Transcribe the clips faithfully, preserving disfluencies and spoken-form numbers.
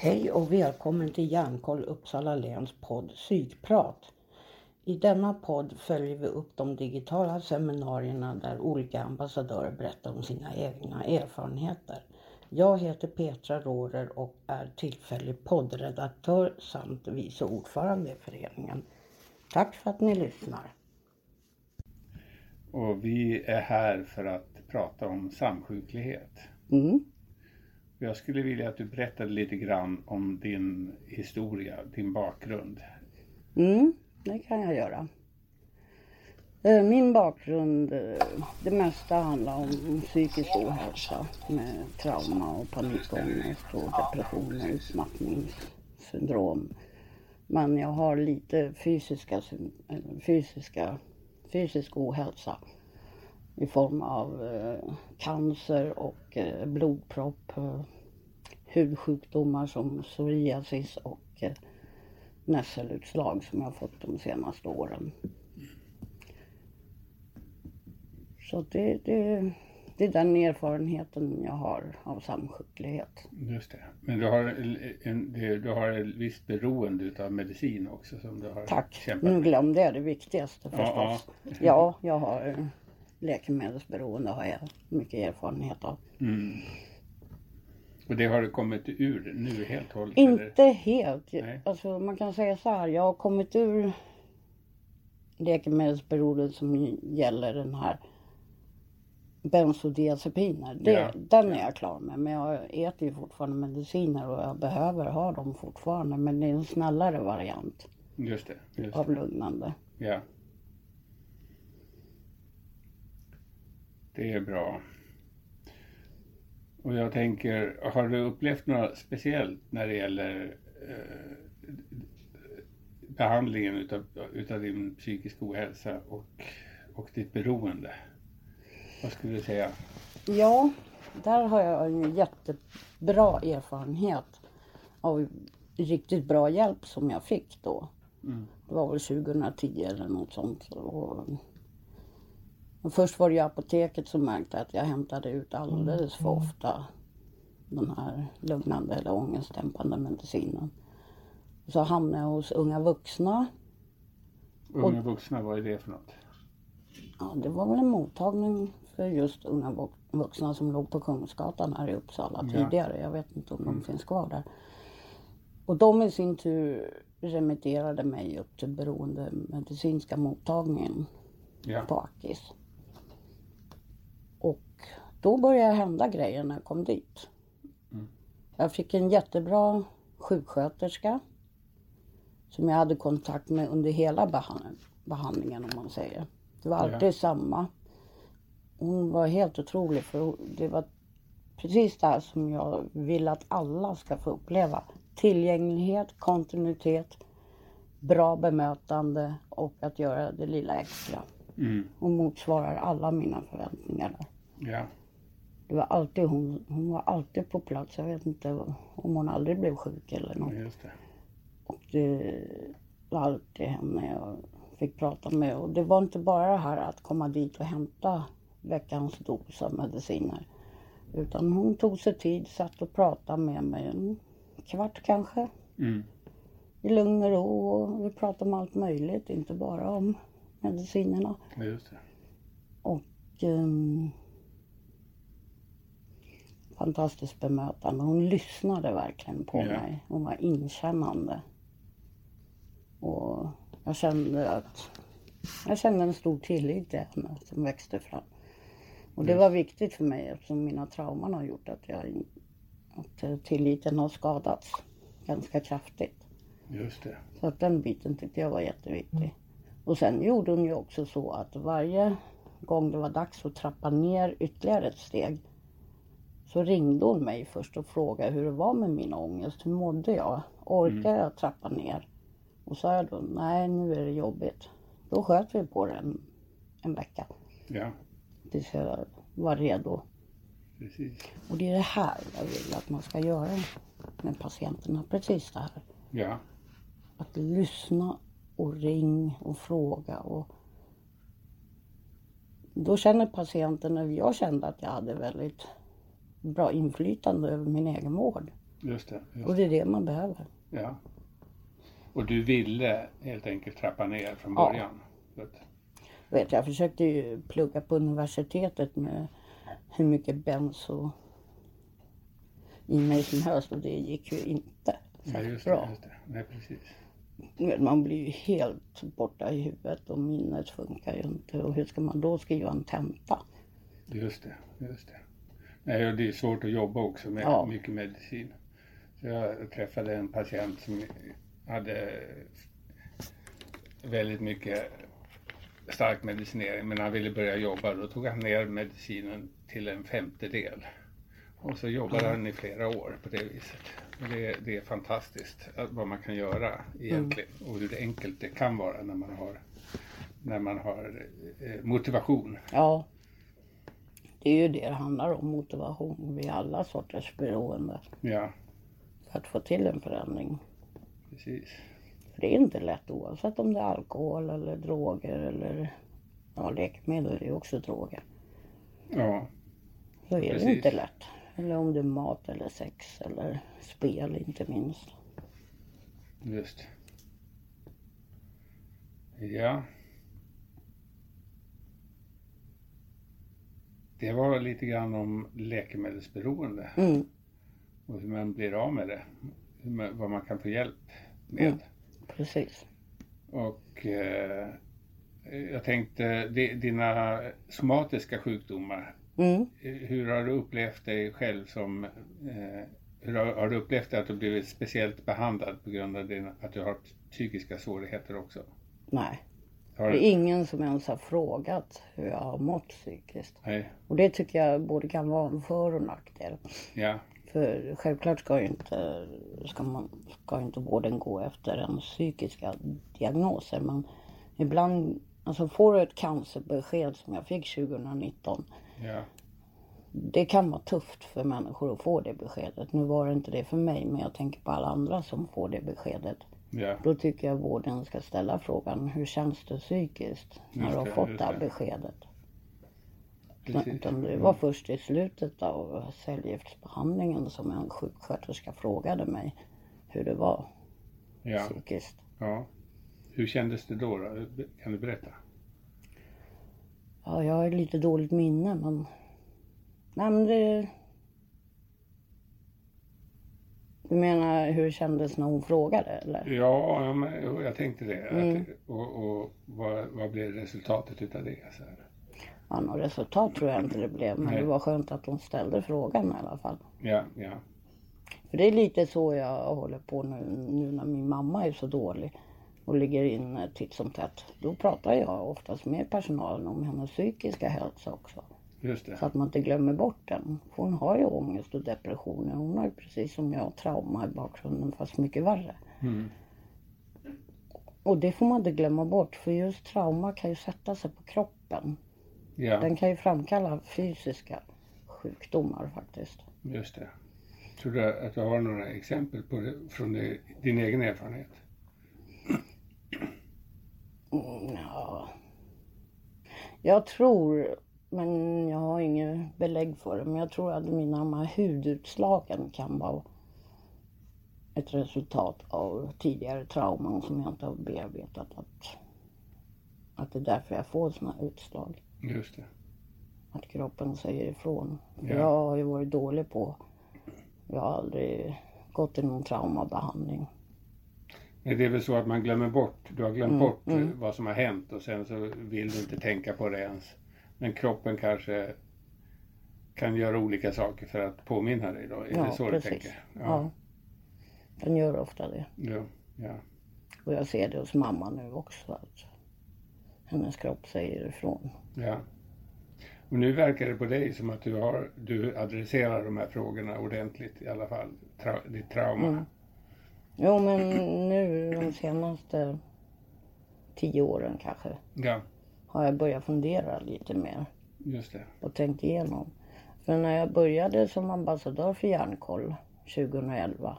Hej och välkommen till Hjärnkoll Uppsala Läns podd Sydprat. I denna podd följer vi upp de digitala seminarierna där olika ambassadörer berättar om sina egna erfarenheter. Jag heter Petra Rohrer och är tillfällig poddredaktör samt vice ordförande i föreningen. Tack för att ni lyssnar. Och vi är här för att prata om samsjuklighet. Mm. Jag skulle vilja att du berättade lite grann om din historia, din bakgrund. Mm, det kan jag göra. Min bakgrund, det mesta handlar om psykisk ohälsa med trauma och panikångest och depressioner, utmattningssyndrom. Men jag har lite fysiska, fysiska, fysisk ohälsa i form av eh, cancer och eh, blodpropp, eh, hudsjukdomar som psoriasis och eh, nässelutslag som jag fått de senaste åren. Så det, det, det är den erfarenheten jag har av samsjuklighet. Just det. Men du har, en, du har ett visst beroende av medicin också som du har Tack. kämpat med. Tack, nu glömde jag det viktigaste förstås. Ja, ja jag har... Läkemedelsberoende har jag mycket erfarenhet av. Mm. Och det har du kommit ur nu helt hållet? Inte eller? helt. Nej. Alltså man kan säga så här. Jag har kommit ur läkemedelsberoendet som gäller den här bensodiazepiner. Det, ja. Den är jag klar med. Men jag äter ju fortfarande mediciner och jag behöver ha dem fortfarande. Men det är en snällare variant. Just det. Just av lugnande. Ja. Det är bra. Och jag tänker, har du upplevt något speciellt när det gäller eh, behandlingen utav, utav din psykisk ohälsa och, och ditt beroende? Vad skulle du säga? Ja, där har jag en jättebra erfarenhet av riktigt bra hjälp som jag fick då. Mm. Det var väl tjugo tio eller något sånt. Och Och först var det ju apoteket som märkte att jag hämtade ut alldeles för ofta den här lugnande eller ångestdämpande medicinen. Så hamnade jag hos unga vuxna. Unga och, vuxna, vad är det för något? Ja, det var väl en mottagning för just unga vuxna som låg på Kungsgatan här i Uppsala ja. tidigare. Jag vet inte om de mm. finns kvar där. Och de i sin tur remitterade mig upp till beroendemedicinska mottagningen. Ja. På Akis. Och då började hända grejer när jag kom dit. Mm. Jag fick en jättebra sjuksköterska som jag hade kontakt med under hela behand- behandlingen om man säger. Det var alltid ja. samma. Hon var helt otrolig för det var precis det här som jag vill att alla ska få uppleva. Tillgänglighet, kontinuitet, bra bemötande och att göra det lilla extra. Mm. Hon motsvarar alla mina förväntningar där. Ja. Det var alltid hon, hon var alltid på plats. Jag vet inte om hon aldrig blev sjuk eller något. Just det. Och det var alltid henne jag fick prata med. Och det var inte bara det här att komma dit och hämta veckans dos av mediciner. Utan hon tog sig tid, satt och pratade med mig en kvart kanske. Mm. I lugn och ro och vi pratar om allt möjligt, inte bara om medicinerna. Just det. Och um, fantastiskt bemötande. Hon lyssnade verkligen på ja. mig. Hon var inkännande. Och jag kände att jag kände en stor tillit till henne som växte fram. Och det var viktigt för mig eftersom mina trauman har gjort att, jag, att tilliten har skadats ganska kraftigt. Just det. Så att den biten tyckte jag var jätteviktig. Och sen gjorde hon ju också så att varje gång det var dags att trappa ner ytterligare ett steg så ringde hon mig först och frågade hur det var med min ångest. Hur mådde jag? Orkar jag trappa ner? Och sa jag då, nej nu är det jobbigt. Då sköt vi på den en vecka. Ja. Tills jag var redo. Precis. Och det är det här jag vill att man ska göra med patienterna. Precis det här. Ja. Att lyssna och ring och fråga. Och då känner patienten, jag kände att jag hade väldigt bra inflytande över min egen vård. Just det, just. Och det är det man behöver. Ja. Och du ville helt enkelt trappa ner från början? Ja. Vet. Vet, jag försökte ju plugga på universitetet med hur mycket benzo i mig som helst, och det gick ju inte så ja, just det, bra. Just det. Nej, precis. Men man blir ju helt borta i huvudet och minnet funkar ju inte. Och hur ska man då skriva en tenta? Just det, just det. Nej, och det är svårt att jobba också med ja. mycket medicin. Så jag träffade en patient som hade väldigt mycket stark medicinering, men han ville börja jobba. Då tog han ner medicinen till en femtedel. Och så jobbade mm. han i flera år på det viset. Det, det är fantastiskt vad man kan göra egentligen mm. och hur enkelt det kan vara när man har, när man har eh, motivation. Ja, det är ju det det handlar om, motivation vid alla sorters beroende. Ja. För att få till en förändring. Precis. För det är inte lätt oavsett om det är alkohol eller droger eller ja, läkemedel är också droger. Ja. Då är Precis. Det inte lätt. Eller om det är mat eller sex eller spel inte minst. Just. Ja. Det var lite grann om läkemedelsberoende. Mm. Och hur man blir av med det. Hur man, vad man kan få hjälp med. Mm. Precis. Och eh, jag tänkte, d- dina somatiska sjukdomar. Mm. Hur har du upplevt dig själv som, eh, hur har, har du upplevt att du blivit speciellt behandlad på grund av din, att du har psykiska svårigheter också? Nej, har det är du... ingen som ens har frågat hur jag har mått psykiskt. Nej. Och det tycker jag både kan vara en för- och nackdel. Ja. För självklart ska ju inte, ska man, ska inte vården gå efter en psykiska diagnoser. Men ibland, alltså får du ett cancerbesked som jag fick tjugonitton. Ja. Det kan vara tufft för människor att få det beskedet. Nu var det inte det för mig, men jag tänker på alla andra som får det beskedet. Ja. Då tycker jag vården ska ställa frågan, hur känns det psykiskt när just du har det, fått det här beskedet? Utan det var först i slutet av cellgiftsbehandlingen som en sjuksköterska frågade mig hur det var ja. psykiskt. Ja. Hur kändes det då, då? Kan du berätta? Ja, jag har lite dåligt minne, men... Nej, men det... Du menar hur det kändes när hon frågade, eller? Ja, jag, jag tänkte det. Mm. Att, och och vad, vad blev resultatet utav det? Så här? Ja, något resultat tror jag inte det blev, men Nej. Det var skönt att hon ställde frågan i alla fall. Ja, ja. För det är lite så jag håller på nu, nu när min mamma är så dålig. Och ligger in titt som tätt. Då pratar jag oftast med personalen om hennes psykiska hälsa också. Just det. Så att man inte glömmer bort den. Hon har ju ångest och depressioner. Hon har ju precis som jag trauma i bakgrunden, fast mycket värre. Mm. Och det får man inte glömma bort. För just trauma kan ju sätta sig på kroppen. Ja. Den kan ju framkalla fysiska sjukdomar faktiskt. Just det. Tror du att du har några exempel på det, från det, din egen erfarenhet? Ja. Jag tror, men jag har inget belägg för det, men jag tror att mina de här hudutslagen kan vara ett resultat av tidigare trauman som jag inte har bearbetat. Att, att det är därför jag får såna utslag. Just det. Att kroppen säger ifrån. Ja. Jag har ju varit dålig på, jag har aldrig gått i någon traumabehandling. Det är väl så att man glömmer bort, du har glömt mm, bort mm. vad som har hänt och sen så vill du inte tänka på det ens. Men kroppen kanske kan göra olika saker för att påminna dig då, är ja, det så precis. Du tänker? Ja. ja, den gör ofta det. Ja, ja. Och jag ser det hos mamma nu också, att hennes kropp säger ifrån. Ja, och nu verkar det på dig som att du, har, du adresserar de här frågorna ordentligt i alla fall, tra- ditt trauma. Mm. Jo, men nu de senaste tio åren kanske ja. har jag börjat fundera lite mer. Just det. Och tänkt igenom. För när jag började som ambassadör för Hjärnkoll tjugoelva,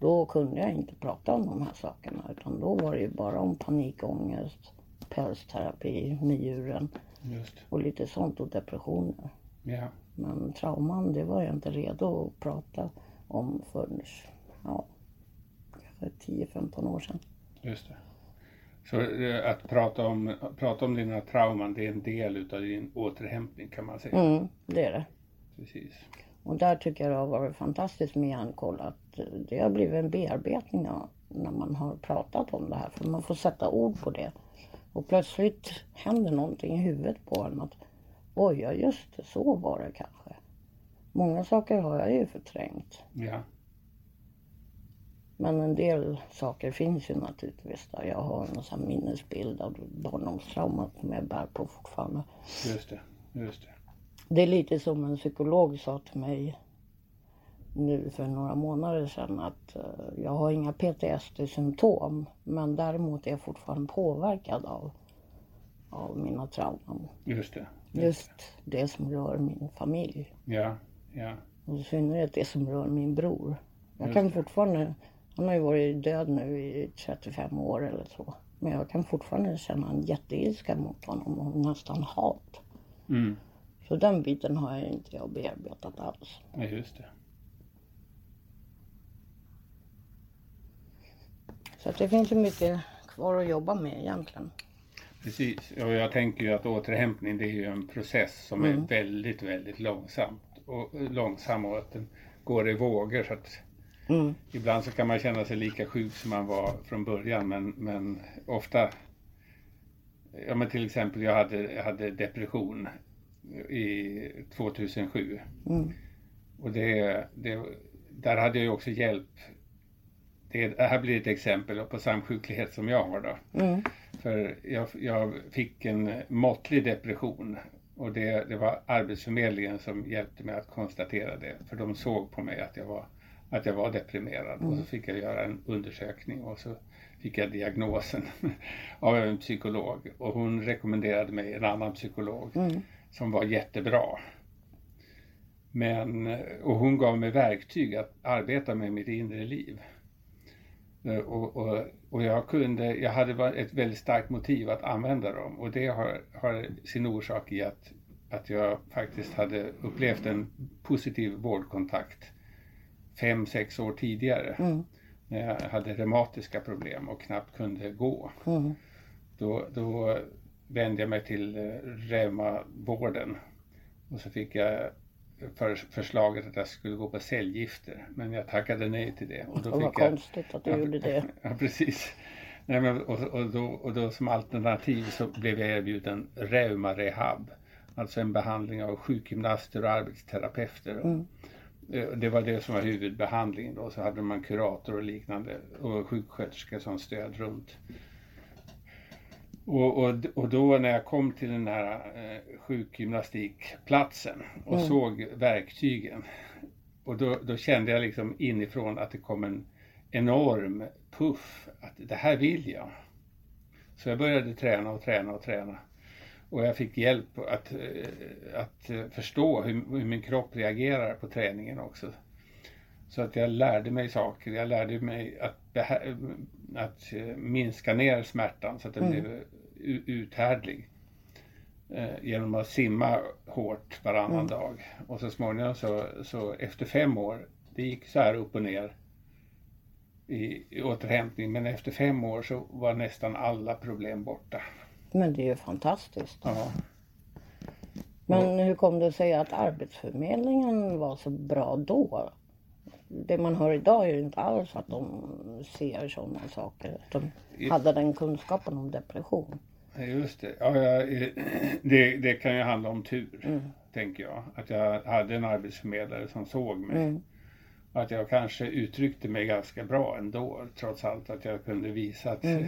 då kunde jag inte prata om de här sakerna. Utan då var det ju bara om panikångest, pälsterapi med djuren Just. och lite sånt och depressioner. Ja. Men trauman, det var jag inte redo att prata om för ja, kanske tio femton år sedan. Just det. Så att prata om, prata om dina trauman, det är en del utav din återhämtning kan man säga. Mm, det är det. Precis. Och där tycker jag det har varit fantastiskt med Hjärnkoll, att det har blivit en bearbetning när man har pratat om det här. För man får sätta ord på det. Och plötsligt händer någonting i huvudet på en. Att, oj, ja just det, så var det kanske. Många saker har jag ju förträngt. Ja. Men en del saker finns ju naturligtvis där. Jag har en sån minnesbild av barndomstraumat som jag bär på fortfarande. Just det, just det. Det är lite som en psykolog sa till mig nu för några månader sedan, att jag har inga P T S D-symptom, men däremot är jag fortfarande påverkad av, av mina trauman. Just det. Just, just det. Det som rör min familj. Ja, ja. Och i synnerhet det som rör min bror. Jag just kan fortfarande, han har ju varit död nu i trettiofem år eller så, men jag kan fortfarande känna en jätteilska mot honom och nästan hat. Mm. Så den biten har jag inte jag bearbetat alls. Nej, just det. Så det finns ju mycket kvar att jobba med egentligen. Precis, och jag tänker ju att återhämtning, det är ju en process som mm. är väldigt, väldigt långsamt. Och långsam och att den går i vågor, så att mm. ibland så kan man känna sig lika sjuk som man var från början, men, men ofta, ja men till exempel jag hade, jag hade depression i tjugohundrasju mm. och det, det, där hade jag ju också hjälp. Det här blir ett exempel på samsjuklighet som jag har då. Mm. För jag, jag fick en måttlig depression och det, det var Arbetsförmedlingen som hjälpte mig att konstatera det. För de såg på mig att jag var, att jag var deprimerad mm. och så fick jag göra en undersökning och så fick jag diagnosen av en psykolog. Och hon rekommenderade mig en annan psykolog mm. som var jättebra. Men, och hon gav mig verktyg att arbeta med mitt inre liv. Och, och, och jag kunde, jag hade ett väldigt starkt motiv att använda dem, och det har, har sin orsak i att, att jag faktiskt hade upplevt en positiv vårdkontakt fem, sex år tidigare mm. när jag hade reumatiska problem och knappt kunde gå. Mm. Då, då vände jag mig till reumavården och så fick jag för förslaget att jag skulle gå på cellgifter, men jag tackade nej till det. Och då det var fick konstigt jag, att du ja, gjorde det. Ja, precis. Nej, men, och, och, då, och då som alternativ så blev jag erbjuden reumarehab, alltså en behandling av sjukgymnaster och arbetsterapeuter. Mm. Det var det som var huvudbehandlingen då, så hade man kurator och liknande och sjuksköterska som stöd runt. Och, och, och då när jag kom till den här eh, sjukgymnastikplatsen och mm. såg verktygen, och då, då kände jag liksom inifrån att det kom en enorm puff att det här vill jag. Så jag började träna och träna och träna. Och jag fick hjälp att, att förstå hur, hur min kropp reagerar på träningen också. Så att jag lärde mig saker, jag lärde mig att, behä- att minska ner smärtan så att den mm. blev uthärdlig. Eh, genom att simma hårt varannan mm. dag. Och så småningom så, så efter fem år, det gick så här upp och ner i, i återhämtning. Men efter fem år så var nästan alla problem borta. Men det är ju fantastiskt. Ja. Men hur kom det sig att Arbetsförmedlingen var så bra då? Det man hör idag är ju inte alls att de ser sådana saker. De hade den kunskapen om depression. Just det. Ja, jag, det, det kan ju handla om tur, mm. tänker jag. Att jag hade en arbetsförmedlare som såg mig. Mm. Att jag kanske uttryckte mig ganska bra ändå, trots allt att jag kunde visa att mm.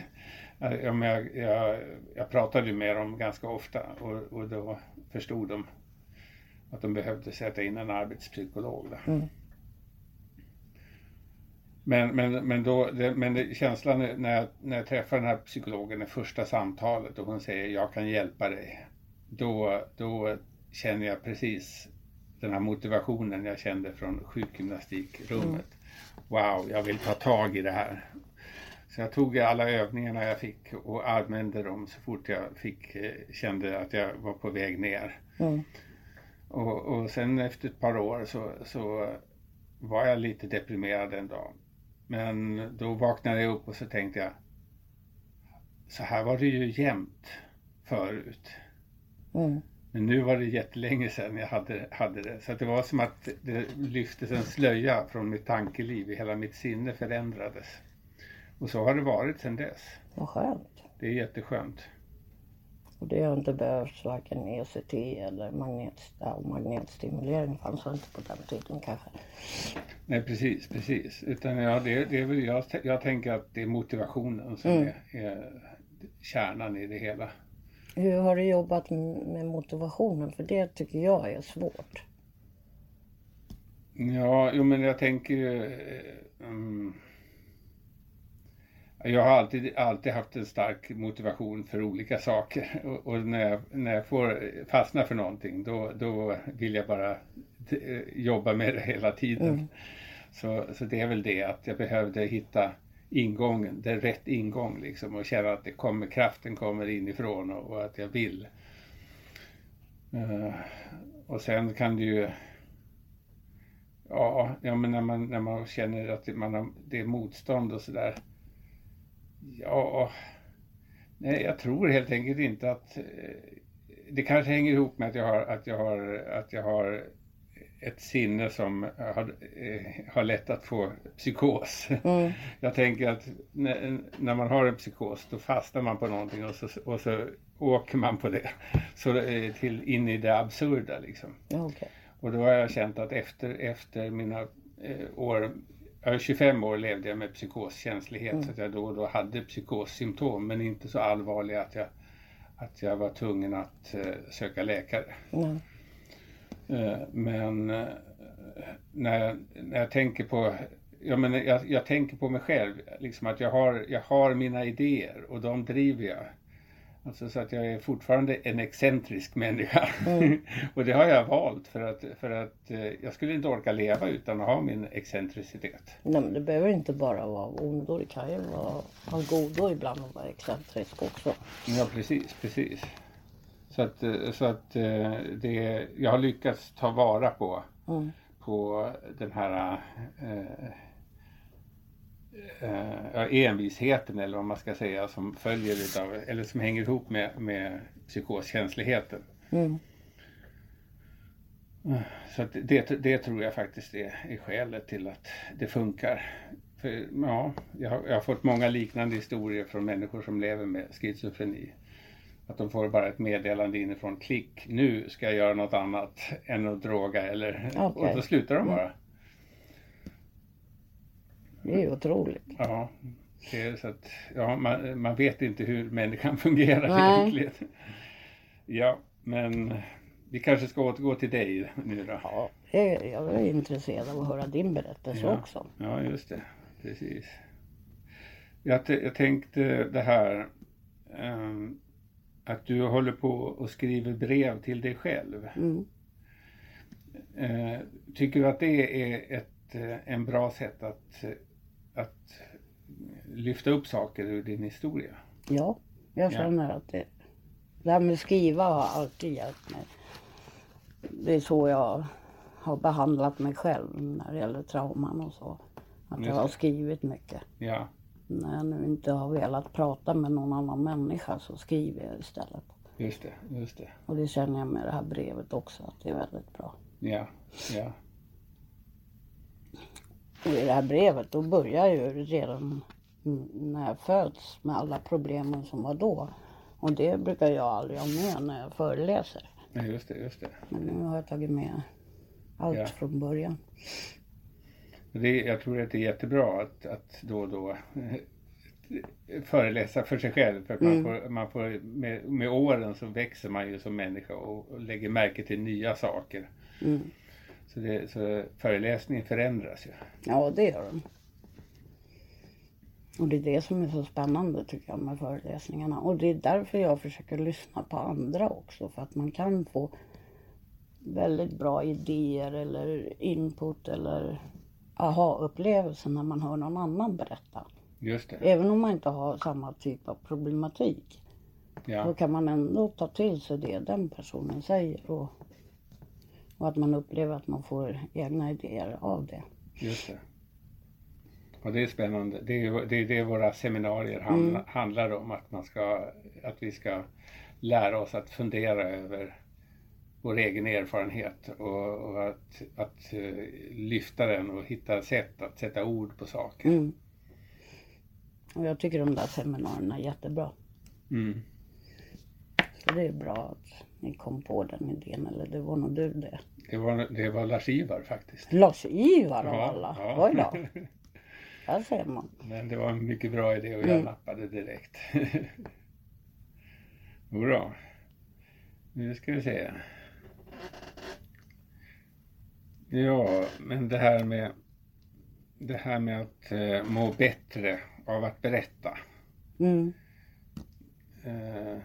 jag, jag, jag pratade med dem ganska ofta, och, och då förstod de att de behövde sätta in en arbetspsykolog där. Mm. Men, men, men, då, det, men det, känslan när jag, när jag träffar den här psykologen i första samtalet och hon säger jag kan hjälpa dig, då, då känner jag precis den här motivationen jag kände från sjukgymnastikrummet. Mm. Wow, jag vill ta tag i det här. Så jag tog alla övningarna jag fick och använde dem så fort jag fick, kände att jag var på väg ner. Mm. Och, och sen efter ett par år så... så var jag lite deprimerad en dag. Men då vaknade jag upp och så tänkte jag, så här var det ju jämt förut. Mm. Men nu var det jättelänge sedan jag hade, hade det. Så att det var som att det lyftes en slöja från mitt tankeliv. Hela mitt sinne förändrades. Och så har det varit sedan dess. Vad skönt. Det är jätteskönt. Och det har inte behövts varken E C T eller magnetst- magnetstimulering. Fanns inte på den tiden kanske. Nej, precis, precis. Utan ja, det, det är väl, jag, jag tänker att det är motivationen som mm. är, är kärnan i det hela. Hur har du jobbat med motivationen? För det tycker jag är svårt. Ja, jo, men jag tänker... Um, jag har alltid, alltid haft en stark motivation för olika saker. Och, och när, jag, när jag får fastna för någonting, då, då vill jag bara t- jobba med det hela tiden. Mm. Så, så det är väl det att jag behövde hitta... ingången, det är rätt ingång liksom, och känna att det kommer, kraften kommer inifrån och, och att jag vill. Uh, och sen kan det ju ja, ja men när man, när man känner att det, man har, det är motstånd och sådär, ja nej, jag tror helt enkelt inte att det kanske hänger ihop med att jag har, att jag har, att jag har ett sinne som har, eh, har lätt att få psykos. Mm. Jag tänker att när, när man har en psykos, då fastnar man på någonting och så, och så åker man på det. Så eh, till in i det absurda liksom. Okay. Och då har jag känt att efter, efter mina eh, år, jag tjugofem år levde jag med psykoskänslighet. Mm. Så att jag då och då hade psykossymptom, men inte så allvarliga att jag, att jag var tvungen att eh, söka läkare. Mm. Men när, när jag tänker på, jag, menar, jag, jag tänker på mig själv, liksom att jag har, jag har mina idéer och de driver jag. Alltså så att jag är fortfarande en excentrisk människa. Mm. Och det har jag valt för att, för att jag skulle inte orka leva utan att ha min excentricitet. Nej, men det behöver inte bara vara ondo, det kan ju vara av godo ibland och vara excentrisk också. Ja, precis, precis. Så att, så att det, jag har lyckats ta vara på, mm. på den här äh, äh, envisheten, eller om man ska säga, som följer utav, eller som hänger ihop med, med psykoskänsligheten. Mm. Så att det, det tror jag faktiskt är, är skälet till att det funkar. För, ja, jag har, jag har fått många liknande historier från människor som lever med schizofreni. Att de får bara ett meddelande inifrån, klick, nu ska jag göra något annat än att droga, eller, okay. Och då slutar de bara. Det är ju otroligt. Ja, det är så att, ja, man, man vet inte hur människan fungerar. Nej. Egentligen. Ja, men vi kanske ska återgå till dig nu då. Ja, jag är intresserad av att höra din berättelse, ja. Också. Ja, just det, precis. Jag, jag tänkte det här... Um, Att du håller på och skriver brev till dig själv. Mm. Eh, tycker du att det är ett, en bra sätt att, att lyfta upp saker ur din historia? Ja, jag känner ja. att det, det här med skriva har alltid hjälpt mig. Det är så jag har behandlat mig själv när det gäller trauman och så. Att jag har skrivit mycket. Ja. När jag nu inte har velat prata med någon annan människa så skriver jag istället. Just det, just det. Och det känner jag med det här brevet också, att det är väldigt bra. Ja, ja. Och i det här brevet, då börjar jag ju redan när jag föds med alla problemen som var då. Och det brukar jag aldrig ha med när jag föreläser. Nej, just det, just det. Men nu har jag tagit med allt ja. från början. Det, jag tror att det är jättebra att, att då och då föreläsa för sig själv. För att mm. man får, man får, med, med åren så växer man ju som människa och, och lägger märke till nya saker. Mm. Så, det, så föreläsningen förändras ju. Ja, det gör den. Och det är det som är så spännande tycker jag med föreläsningarna. Och det är därför jag försöker lyssna på andra också. För att man kan få väldigt bra idéer eller input eller... aha-upplevelsen när man hör någon annan berätta. Just det. Även om man inte har samma typ av problematik. Ja. Då kan man ändå ta till sig det den personen säger. Och, och att man upplever att man får egna idéer av det. Just det. Och det är spännande. Det är det, är det våra seminarier handla, mm. handlar om. Att, man ska, att vi ska lära oss att fundera över vår egen erfarenhet. Och, och att, att lyfta den och hitta sätt att sätta ord på saker. Mm. Och jag tycker de där seminarierna är jättebra. Mm. Så det är bra att ni kom på den idén. Eller det var nog du det. Det var, det var Lars Ivar faktiskt. Lars Ivar av ja, alla. Ja. Oj då. Där ser man. Men det var en mycket bra idé och jag mm. nappade direkt. Bra. Nu ska vi se. Ja, men det här med det här med att eh, må bättre av att berätta. Mm. Eh,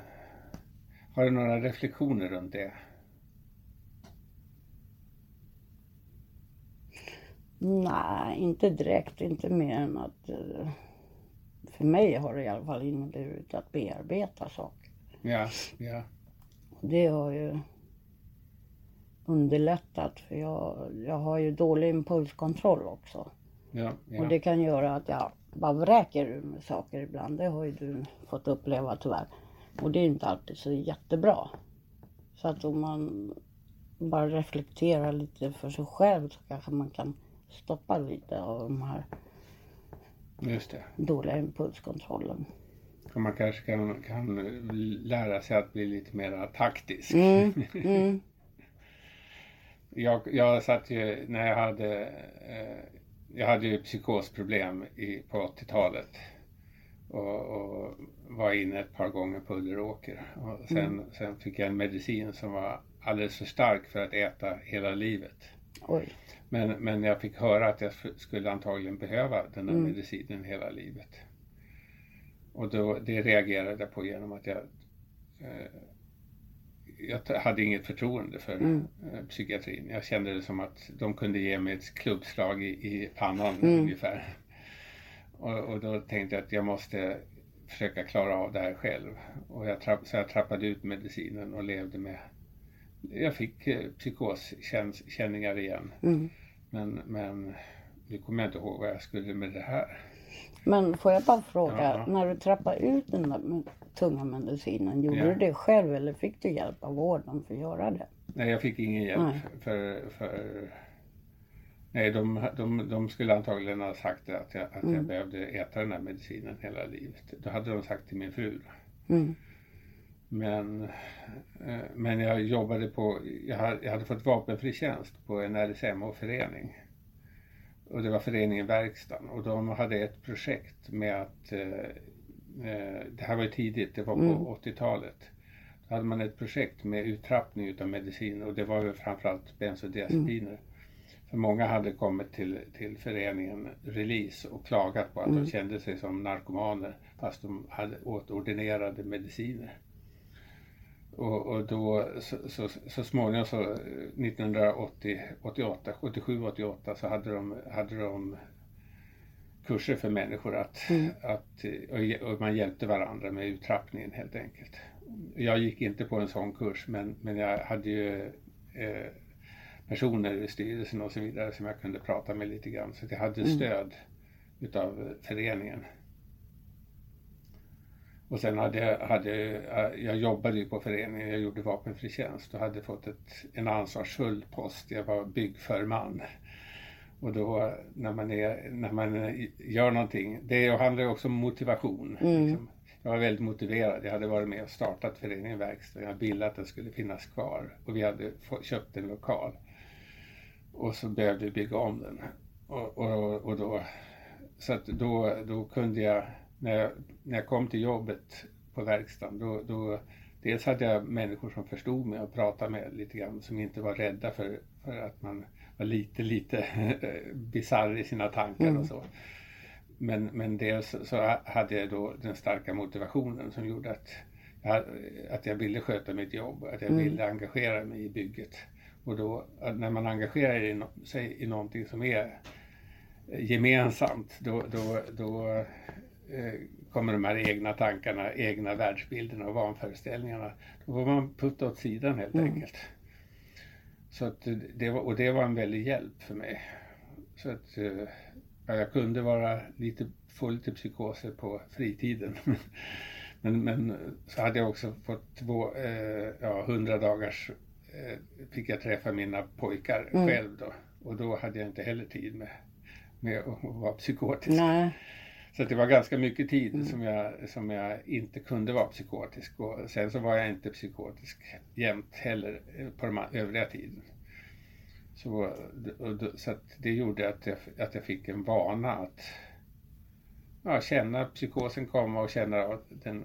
har du några reflektioner runt det? Nej, inte direkt, inte mer än att för mig har det i alla fall inneburit att bearbeta saker. Ja, ja. Det har ju underlättat för jag, jag har ju dålig impulskontroll också. Ja, ja. Och det kan göra att jag bara vräker ur med saker ibland, det har ju du fått uppleva tyvärr. Och det är inte alltid så jättebra. Så att om man bara reflekterar lite för sig själv så kanske man kan stoppa lite av de här Just det. dåliga impulskontrollen. Och man kanske kan, kan lära sig att bli lite mer taktisk. Mm, mm. jag, jag satt ju när jag hade eh, jag hade ju psykosproblem i, på åttiotalet och, och var inne ett par gånger på Ulleråker och sen, mm. sen fick jag en medicin som var alldeles för stark för att äta hela livet. Oj. Men, men jag fick höra att jag skulle antagligen behöva den här mm. medicinen hela livet. Och då, det reagerade jag på genom att jag, eh, jag hade inget förtroende för mm. eh, psykiatrin. Jag kände det som att de kunde ge mig ett klubbslag i, i pannan mm. ungefär. Och, och då tänkte jag att jag måste försöka klara av det här själv. Och jag trapp, så jag trappade ut medicinen och levde med. Jag fick eh, psykoskänningar igen. Mm. Men, men nu kommer jag inte ihåg vad jag skulle med det här. Men får jag bara fråga, ja. När du trappade ut den där med, tunga medicinen, gjorde ja. du det själv eller fick du hjälp av vården för att göra det? Nej, jag fick ingen hjälp nej. för... för nej, de, de, de skulle antagligen ha sagt att, jag, att mm. jag behövde äta den här medicinen hela livet. Då hade de sagt till min fru. Mm. Men, men jag jobbade på, jag hade, jag hade fått vapenfri tjänst på en R S M H-förening. Och det var föreningen Verkstan. Och de hade ett projekt med att, eh, det här var ju tidigt, det var på mm. åttiotalet. Då hade man ett projekt med uttrappning utav medicin och det var ju framförallt benzodiazepiner. Mm. För många hade kommit till, till föreningen Release och klagat på att mm. de kände sig som narkomaner fast de hade åt ordinerade mediciner. Och, och då så, så, så småningom så nittonhundraåttioåtta, sjuttiosju åttioåtta så hade de, hade de kurser för människor att, mm. att och, och man hjälpte varandra med uttrappningen helt enkelt. Jag gick inte på en sån kurs men, men jag hade ju eh, personer i styrelsen och så vidare som jag kunde prata med lite grann så jag hade stöd mm. utav föreningen. Och sen hade jag, hade jag, jag jobbade ju på föreningen, jag gjorde vapenfri tjänst och hade fått ett, en ansvarsfull post. Jag var byggförman. Och då när man, är, när man gör någonting, det handlar ju också om motivation. Mm. Liksom. Jag var väldigt motiverad, jag hade varit med och startat föreningen Verkstan. Jag ville att den skulle finnas kvar och vi hade få, köpt en lokal. Och så behövde vi bygga om den. Och, och, och då, så att då, då kunde jag... När jag, när jag kom till jobbet på verkstaden, då, då, dels hade jag människor som förstod mig och pratade med lite grann, som inte var rädda för, för att man var lite, lite bizarr i sina tankar mm. och så. Men, men dels så hade jag då den starka motivationen som gjorde att jag, att jag ville sköta mitt jobb, att jag mm. ville engagera mig i bygget. Och då, när man engagerar sig i någonting som är gemensamt, då... då, då kommer de här egna tankarna, egna världsbilderna och vanföreställningarna. Då får man putta åt sidan helt mm. enkelt. Så att det var, och det var en väldig hjälp för mig. Så att, ja, jag kunde vara lite full till psykoser på fritiden. men, men så hade jag också fått två, eh, ja, hundra dagars eh, fick jag träffa mina pojkar mm. själv då. Och då hade jag inte heller tid med, med att vara psykotisk. Nej. Så det var ganska mycket tid mm. som, jag, som jag inte kunde vara psykotisk. Och sen så var jag inte psykotisk jämt heller på de övriga tiden. Så, så att det gjorde att jag, att jag fick en vana att ja, känna psykosen komma och känna att den,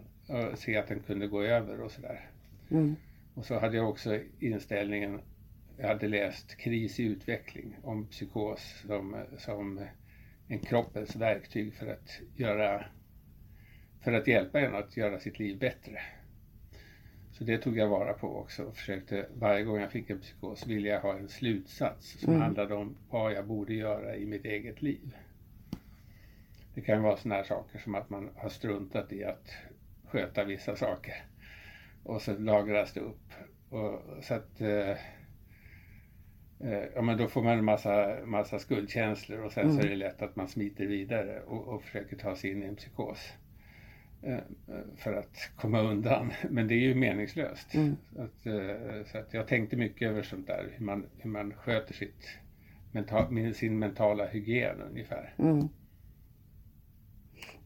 och se att den kunde gå över och sådär. Mm. Och så hade jag också inställningen, jag hade läst Kris i utveckling om psykos som, som en kroppens verktyg för att, göra, för att hjälpa en att göra sitt liv bättre. Så det tog jag vara på också och försökte, varje gång jag fick en psykos ville jag ha en slutsats som mm. handlade om vad jag borde göra i mitt eget liv. Det kan vara såna här saker som att man har struntat i att sköta vissa saker och så lagras det upp. Och, så att, eh, ja, men då får man en massa, massa skuldkänslor och sen mm. så är det lätt att man smiter vidare och, och försöker ta sig in i en psykos. För att komma undan, men det är ju meningslöst. Mm. Så att, så att jag tänkte mycket över sånt där, hur man, hur man sköter sitt mental, sin mentala hygien ungefär. Mm.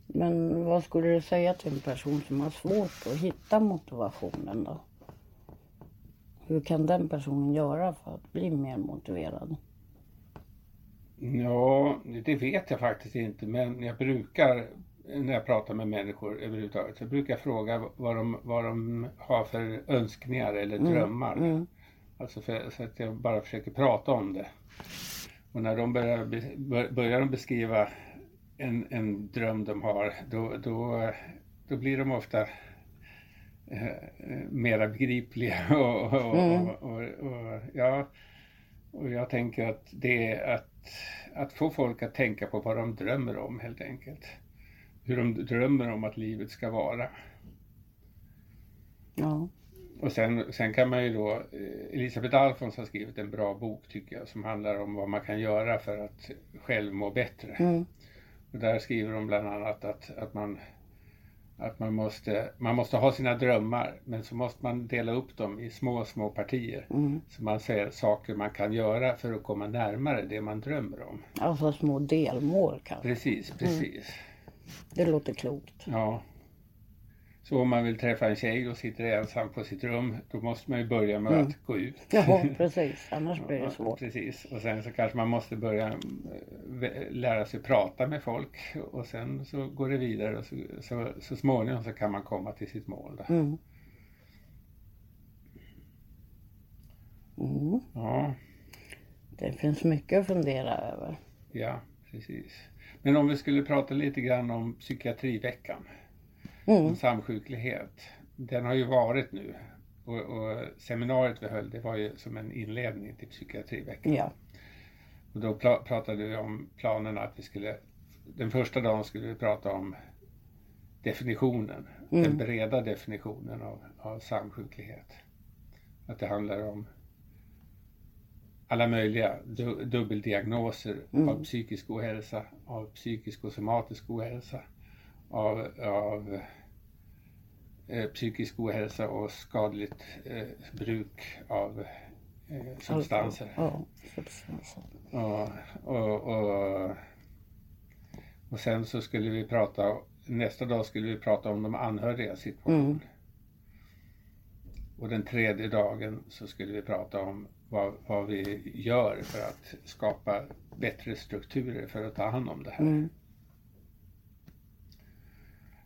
Men vad skulle du säga till en person som har svårt att hitta motivationen då? Hur kan den personen göra för att bli mer motiverad? Ja, det vet jag faktiskt inte, men jag brukar när jag pratar med människor överhuvudtaget så brukar jag fråga vad de, vad de har för önskningar eller mm. drömmar. Mm. Alltså för, så att jag bara försöker prata om det. Och när de börjar, börjar de beskriva en, en dröm de har då, då, då blir de ofta eh, mera begripliga. Och, och, mm. och, och, och, ja, och jag tänker att det är att, att få folk att tänka på vad de drömmer om helt enkelt. Hur de drömmer om att livet ska vara. Ja. Och sen, sen kan man ju då, Elisabeth Alfons har skrivit en bra bok tycker jag som handlar om vad man kan göra för att själv må bättre. Mm. Och där skriver de bland annat att, att, man, att man, måste, man måste ha sina drömmar men så måste man dela upp dem i små små partier. Mm. Så man ser saker man kan göra för att komma närmare det man drömmer om. Alltså små delmål kanske. Precis, precis. Mm. Det låter klokt. Ja. Så om man vill träffa en tjej och sitter ensam på sitt rum, då måste man ju börja med mm. att gå ut. Ja, precis. Annars blir det svårt. Precis. Och sen så kanske man måste börja lära sig prata med folk. Och sen så går det vidare. Och så, så, så småningom så kan man komma till sitt mål. Där. Mm. Mm. Ja. Det finns mycket att fundera över. Ja, precis. Men om vi skulle prata lite grann om psykiatriveckan, mm. om samsjuklighet. Den har ju varit nu och, och seminariet vi höll det var ju som en inledning till psykiatriveckan. Ja. Och då pl- pratade vi om planerna att vi skulle, den första dagen skulle vi prata om definitionen, mm. den breda definitionen av, av samsjuklighet. Att det handlar om alla möjliga du- dubbeldiagnoser mm. av psykisk ohälsa, av psykisk och somatisk ohälsa, av, av eh, psykisk ohälsa och skadligt eh, bruk av eh, substanser. Ja, substanser. Och, och, och, och sen så skulle vi prata, nästa dag skulle vi prata om de anhöriga situationen. Mm. Och den tredje dagen så skulle vi prata om Vad, vad vi gör för att skapa bättre strukturer för att ta hand om det här. Mm.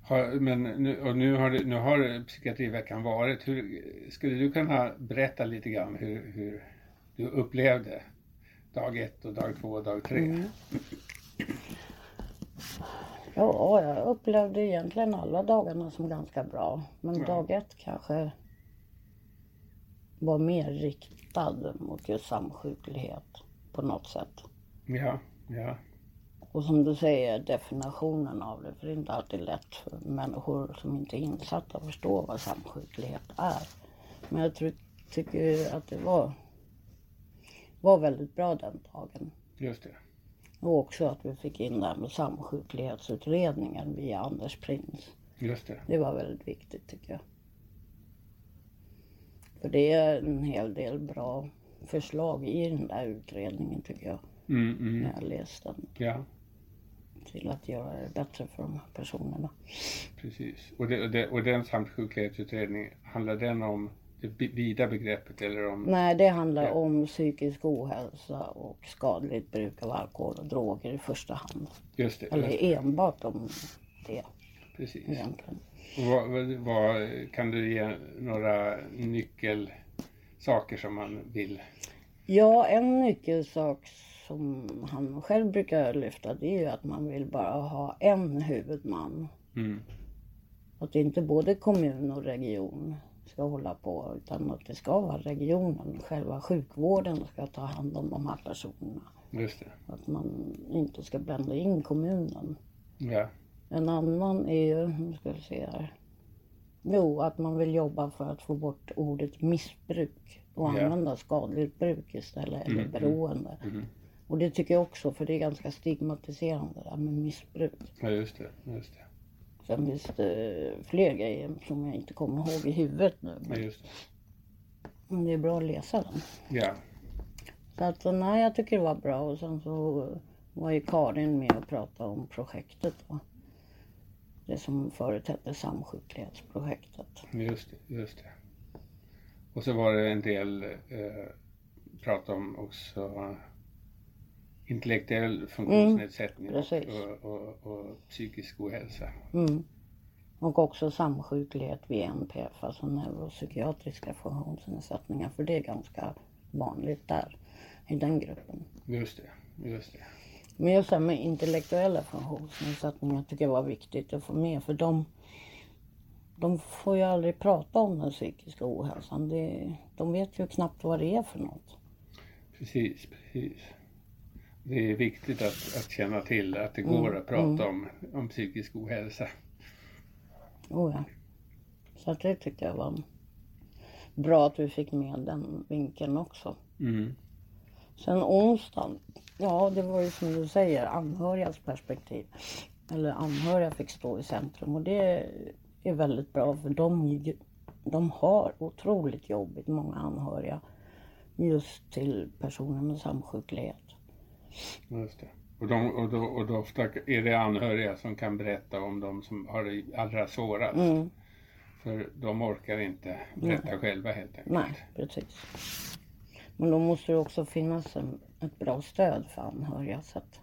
Ha, men nu, och nu, har, nu har psykiatriveckan varit. Hur, skulle du kunna berätta lite grann hur, hur du upplevde dag ett och dag två och dag tre? Mm. Ja, jag upplevde egentligen alla dagarna som ganska bra. Men ja. Dag ett kanske var mer riktad mot just samsjuklighet på något sätt. Ja, ja. Och som du säger, definitionen av det, för det är inte alltid lätt för människor som inte är insatta att förstå vad samsjuklighet är. Men jag tror, tycker att det var, var väldigt bra den dagen. Just det. Och också att vi fick in den samsjuklighetsutredningen via Anders Prins. Just det. Det var väldigt viktigt tycker jag. För det är en hel del bra förslag i den där utredningen tycker jag. Mm, mm. När jag läste den. Ja. Till att göra det bättre för de här personerna. Precis. Och, det, och, det, och den samsjuklighetsutredningen, handlar den om det vida begreppet eller om... Nej, det handlar ja. om psykisk ohälsa och skadligt bruk av alkohol och droger i första hand. Just det. Eller just det. Enbart om det. Precis. Egentligen. Och vad, vad, vad, kan du ge några nyckelsaker som man vill? Ja, en nyckelsak som han själv brukar lyfta, det är ju att man vill bara ha en huvudman. Mm. Att det inte både kommun och region ska hålla på, utan att det ska vara regionen. Själva sjukvården ska ta hand om de här personerna. Just det. Att man inte ska blanda in kommunen. Ja. En annan är ju, nu ska vi se här. Jo, att man vill jobba för att få bort ordet missbruk och ja. använda skadligt bruk istället, mm, eller beroende. Mm, mm. Och det tycker jag också, för det är ganska stigmatiserande där med missbruk. Ja, just det, just det. Sen finns det fler grejer som jag inte kommer ihåg i huvudet nu. Men, ja, just det. Men det är bra att läsa den. Ja. Så att, nej, jag tycker det var bra. Och sen så var ju Karin med och pratade om projektet då. Det som förut hette samsjuklighetsprojektet. Just det, just det. Och så var det en del eh, prat om också intellektuell funktionsnedsättning mm, och, och, och psykisk ohälsa. Mm. Och också samsjuklighet vid N P F, alltså neuropsykiatriska funktionsnedsättningar, för det är ganska vanligt där i den gruppen. Just det, just det. Men just det här med intellektuella funktionsnedsättningar tycker jag var viktigt att få med, för de, de får ju aldrig prata om den psykiska ohälsan. Det, de vet ju knappt vad det är för något. Precis, precis. Det är viktigt att, att känna till att det går mm, att prata mm. om, om psykisk ohälsa. Oh ja. Så att det tyckte jag var bra att vi fick med den vinkeln också. Mm. Sen onsdagen, ja det var ju som du säger, anhörigas perspektiv. Eller anhöriga fick stå i centrum och det är väldigt bra för de, de har otroligt jobbigt, många anhöriga, just till personer med samsjuklighet. Just det. Och, de, och, då, och då ofta är det anhöriga som kan berätta om de som har det allra svårast. Mm. För de orkar inte berätta Nej. själva helt enkelt. Nej, precis. Men då måste det också finnas en, ett bra stöd för anhöriga så att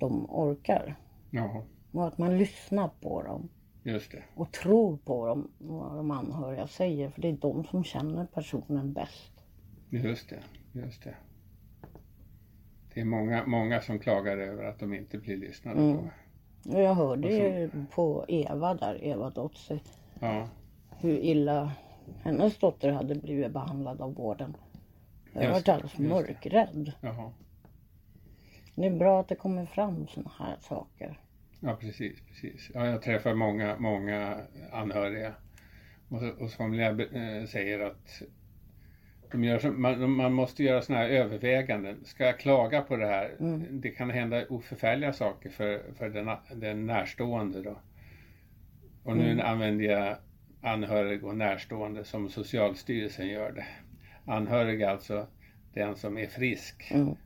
de orkar. Jaha. Och att man lyssnar på dem. Just det. Och tror på dem, vad de anhöriga säger. För det är de som känner personen bäst. Just det, just det. Det är många, många som klagar över att de inte blir lyssnade mm. på. Jag hörde ju på Eva där, Eva Dotsy, ja. hur illa hennes dotter hade blivit behandlad av vården. Jag var alldeles mörkrädd. Jaha. Det är bra att det kommer fram såna här saker. Ja, precis, precis. Ja, jag träffar många, många anhöriga och, och som jag äh, säger att De gör som, man, man måste göra såna här överväganden. Ska jag klaga på det här? Mm. Det kan hända oförfärliga saker för, för den, den närstående då. Och nu mm. använder jag anhörig och närstående som Socialstyrelsen gör det. Anhörig alltså den som är frisk mm.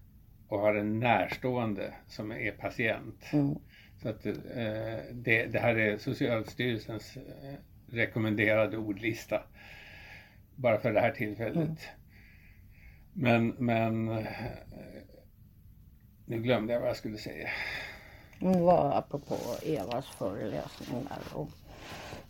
och har en närstående som är patient. Mm. Så att eh, det, det här är Socialstyrelsens eh, rekommenderade ordlista. Bara för det här tillfället. Mm. Men, men... Nu glömde jag vad jag skulle säga. Hon var apropå Evas föreläsning där. Och,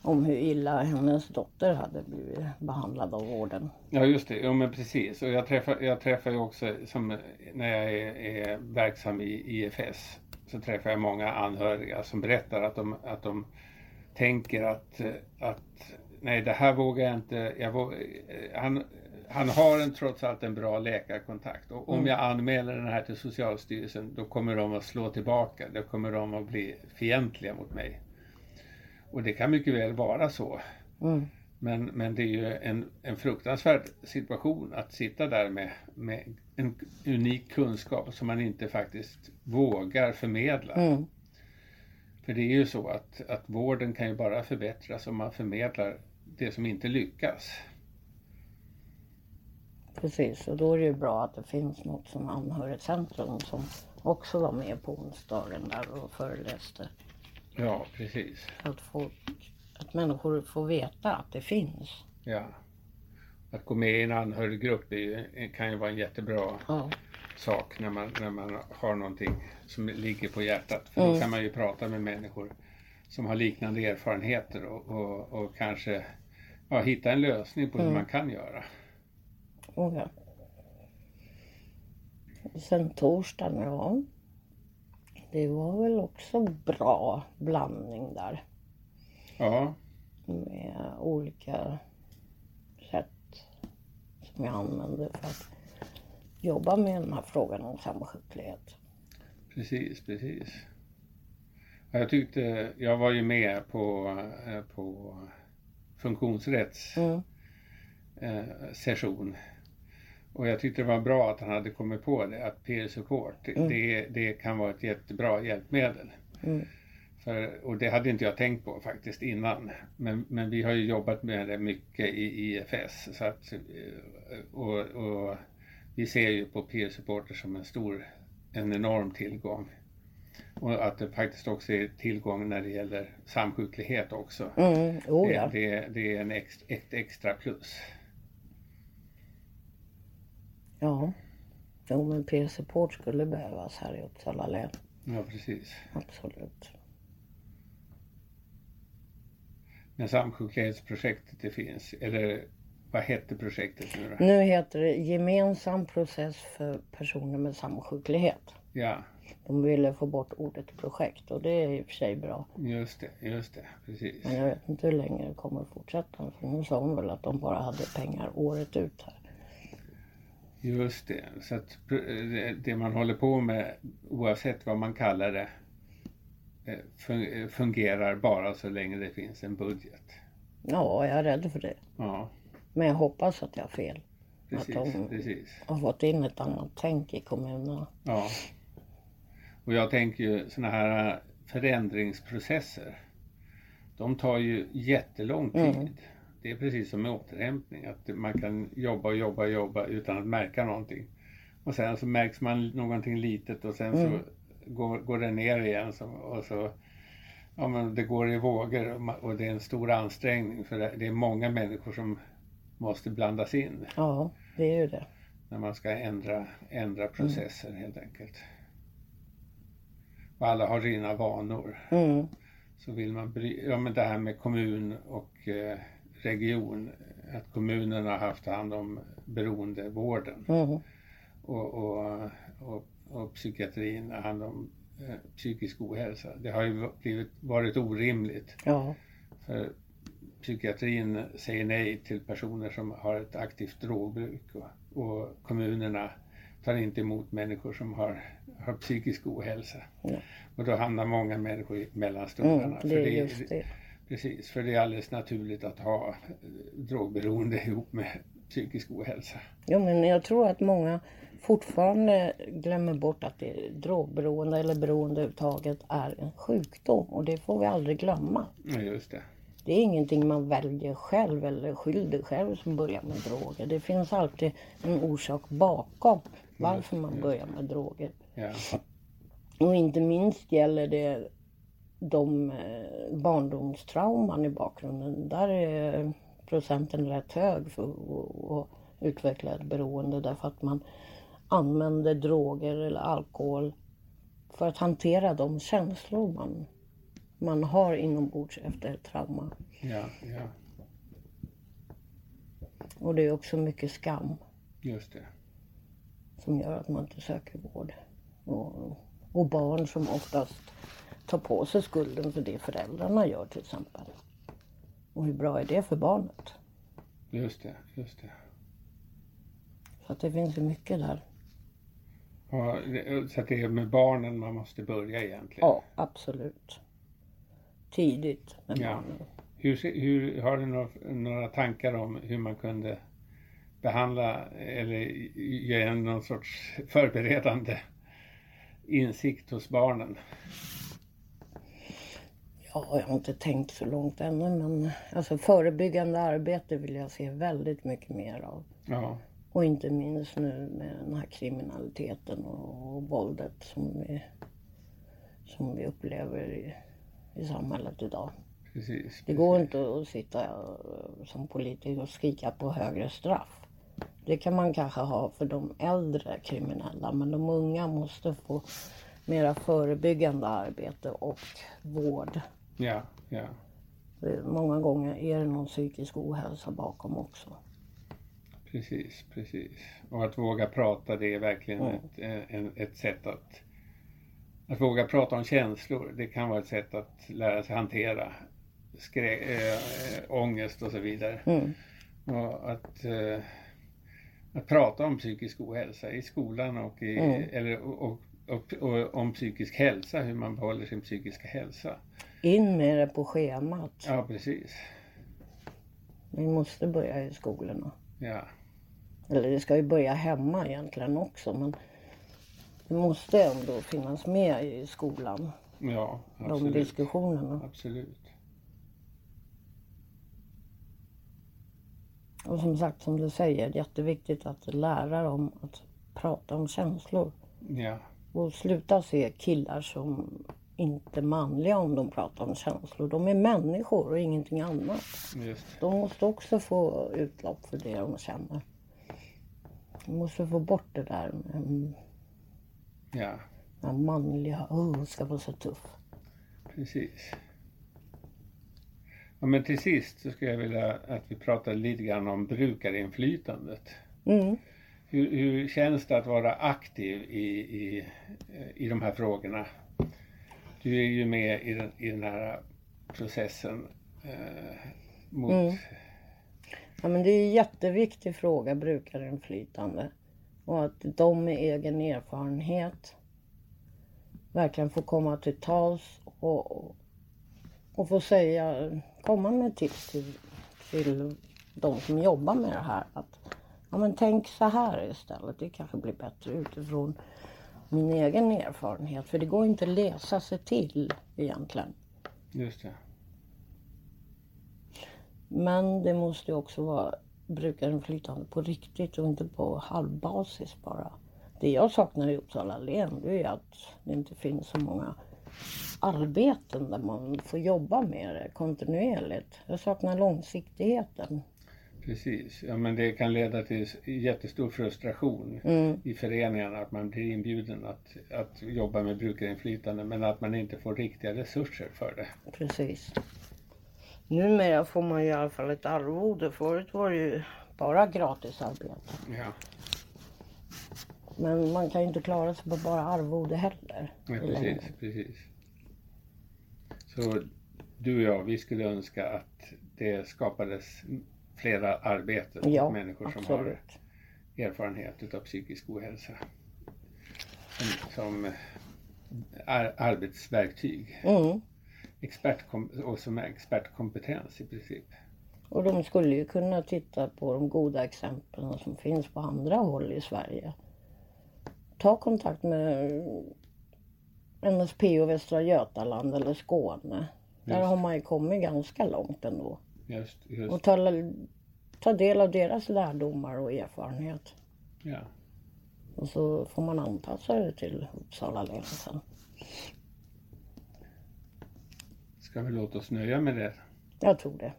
om hur illa hennes dotter hade blivit behandlad av vården. Ja just det, ja, men precis. Och jag träffar, jag träffar ju också, som, när jag är, är verksam i I F S. Så träffar jag många anhöriga som berättar att de, att de tänker att... att nej, det här vågar jag inte. Jag vågar, han, han har en, trots allt en bra läkarkontakt. Och om mm. jag anmäler den här till Socialstyrelsen, då kommer de att slå tillbaka. Då kommer de att bli fientliga mot mig. Och det kan mycket väl vara så. Mm. Men, men det är ju en, en fruktansvärd situation att sitta där med, med en unik kunskap som man inte faktiskt vågar förmedla. Mm. För det är ju så att, att vården kan ju bara förbättras om man förmedlar det som inte lyckas. Precis, och då är det ju bra att det finns något som anhörigcentrum som också var med på onsdagen där och föreläste. Ja, precis. Att få... Att människor får veta att det finns. Ja. Att gå med i en anhöriggrupp kan ju vara en jättebra ja. sak när man, när man har någonting som ligger på hjärtat. För mm. då kan man ju prata med människor som har liknande erfarenheter och, och, och kanske ja, hitta en lösning på mm. hur man kan göra. Oh ja. Sen torsdagen, ja. Det var väl också bra blandning där. Ja. Med olika sätt som jag använder för att jobba med den här frågan om samsjuklighet. Precis, precis. Jag tyckte, jag var ju med på, på funktionsrätts mm. session. Och jag tyckte det var bra att han hade kommit på det, att peer-support, mm. det, det kan vara ett jättebra hjälpmedel. Mm. För, och det hade inte jag tänkt på faktiskt innan. Men, men vi har ju jobbat med det mycket i I F S. Så att, och, och vi ser ju på peer supporter som en stor, en enorm tillgång. Och att det faktiskt också är tillgång när det gäller samsjuklighet också. Mm, oh ja. det, det, det är en ex, ett extra plus. Ja, jo, men peer support skulle behövas här i Uppsala län. Ja, precis. Absolut. Men samsjuklighetsprojektet det finns, eller vad hette projektet nu då? Nu heter det gemensam process för personer med samsjuklighet. Ja. De ville få bort ordet projekt och det är i och för sig bra. Just det, just det, precis. Men jag vet inte hur länge det kommer att fortsätta, för nu sa hon väl att de bara hade pengar året ut här. Just det, så att det man håller på med, oavsett vad man kallar det, fungerar bara så länge det finns en budget. Ja, jag är rädd för det. Ja. Men jag hoppas att jag har fel. Precis, att de precis. har fått in ett annat tänk i kommunerna. Ja. Och jag tänker ju sådana här förändringsprocesser. De tar ju jättelång tid. Mm. Det är precis som med återhämtning. Att man kan jobba och jobba och jobba utan att märka någonting. Och sen så märks man någonting litet och sen mm. så Går, går det ner igen så, och så ja, men det går i vågor och det är en stor ansträngning för det, det är många människor som måste blandas in. Ja, det är ju det. När man ska ändra, ändra processer mm. helt enkelt. Och alla har sina vanor. Mm. Så vill man bry, ja men det här med kommun och eh, region, att kommunen har haft hand om beroendevården mm. och, och, och och psykiatrin och hand om eh, psykisk ohälsa. Det har ju blivit, varit orimligt. Ja. För psykiatrin säger nej till personer som har ett aktivt drogbruk och, och kommunerna tar inte emot människor som har, har psykisk ohälsa. Ja. Och då hamnar många människor i mellanstolarna. Mm, det för det, just det. Precis, för det är alldeles naturligt att ha drogberoende ihop med psykisk ohälsa. Ja, men jag tror att många fortfarande glömmer bort att det är drogberoende eller beroende överhuvudtaget är en sjukdom. Och det får vi aldrig glömma. Ja, just det. Det är ingenting man väljer själv eller skyller själv som börjar med droger. Det finns alltid en orsak bakom varför man börjar med droger. Ja. Och inte minst gäller det de barndomstrauman i bakgrunden. Där är procenten rätt hög för att utveckla ett beroende därför att man använder droger eller alkohol för att hantera de känslor man, man har inombords efter ett trauma. Ja, ja. Och det är också mycket skam. Just det. Som gör att man inte söker vård. Och, och barn som oftast tar på sig skulden för det föräldrarna gör till exempel. Och hur bra är det för barnet? Just det, just det. Så att det finns ju mycket där. Ja, så att det är med barnen man måste börja egentligen? Ja, absolut. Tidigt med ja, barnen. Hur, hur, har du några, några tankar om hur man kunde behandla eller göra någon sorts förberedande insikt hos barnen? Ja, jag har inte tänkt så långt ännu, men alltså förebyggande arbete vill jag se väldigt mycket mer av. Ja. Och inte minst nu med den här kriminaliteten och, och våldet som vi, som vi upplever i, i samhället idag. Precis, precis. Det går inte att sitta som politiker och skrika på högre straff. Det kan man kanske ha för de äldre kriminella, men de unga måste få mera förebyggande arbete och vård. Ja, ja. Många gånger är det någon psykisk ohälsa bakom också. Precis, precis. Och att våga prata, det är verkligen mm. ett, en, ett sätt att... Att våga prata om känslor, det kan vara ett sätt att lära sig hantera skrä- äh, ångest och så vidare. Mm. Och att, äh, att prata om psykisk ohälsa i skolan och, i, mm. eller, och, och, och, och om psykisk hälsa, hur man behåller sin psykiska hälsa. In med det på schemat. Ja, precis. Vi måste börja i skolorna. Ja. Eller det ska ju börja hemma egentligen också, men... Det måste ändå finnas med i skolan. Ja, absolut. De diskussionerna. Absolut. Och som sagt, som du säger, jätteviktigt att lära dem att prata om känslor. Ja. Och sluta se killar som inte manliga om de pratar om känslor. De är människor och ingenting annat. Just. De måste också få utlopp för det de känner. De måste få bort det där. Ja. Den manliga, oh, ska vara så tuff. Precis. Ja, men till sist så skulle jag vilja att vi pratar lite grann om brukarinflytandet. Mm. Hur, hur känns det att vara aktiv i, i, i de här frågorna? Du är ju med i den, i den här processen eh, mot... Mm. Ja, men det är en jätteviktig fråga, brukarinflytande. Och att de med egen erfarenhet verkligen får komma till tals och, och få säga, komma med tips till, till de som jobbar med det här. Att ja, men tänk så här istället, det kanske blir bättre utifrån min egen erfarenhet. För det går inte att läsa sig till egentligen. Just det. Men det måste ju också vara... brukarinflytande på riktigt och inte på halvbasis bara. Det jag saknar i Uppsala län är att det inte finns så många arbeten där man får jobba med det kontinuerligt. Jag saknar långsiktigheten. Precis, ja, men det kan leda till jättestor frustration mm. i föreningarna att man blir inbjuden att, att jobba med brukarinflytande men att man inte får riktiga resurser för det. Precis. Numera får man i alla fall ett arvode. Förut var det ju bara gratisarbete. Ja. Men man kan ju inte klara sig på bara arvode heller. Ja, precis, precis. Så du och jag, vi skulle önska att det skapades flera arbeten för ja, människor som absolut. Har erfarenhet av psykisk ohälsa. Som, som ar- arbetsverktyg. Mm. Expertkom- och som är expertkompetens i princip. Och de skulle ju kunna titta på de goda exemplen som finns på andra håll i Sverige. Ta kontakt med M S P och Västra Götaland eller Skåne. Just. Där har man ju kommit ganska långt ändå. Just, just. Och ta, ta del av deras lärdomar och erfarenhet. Ja. Och så får man anpassa det till Uppsala län sen. Ska vi låta oss nöja med det? Jag tror det.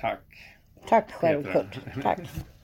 Tack. Tack själv, Kurt. Tack.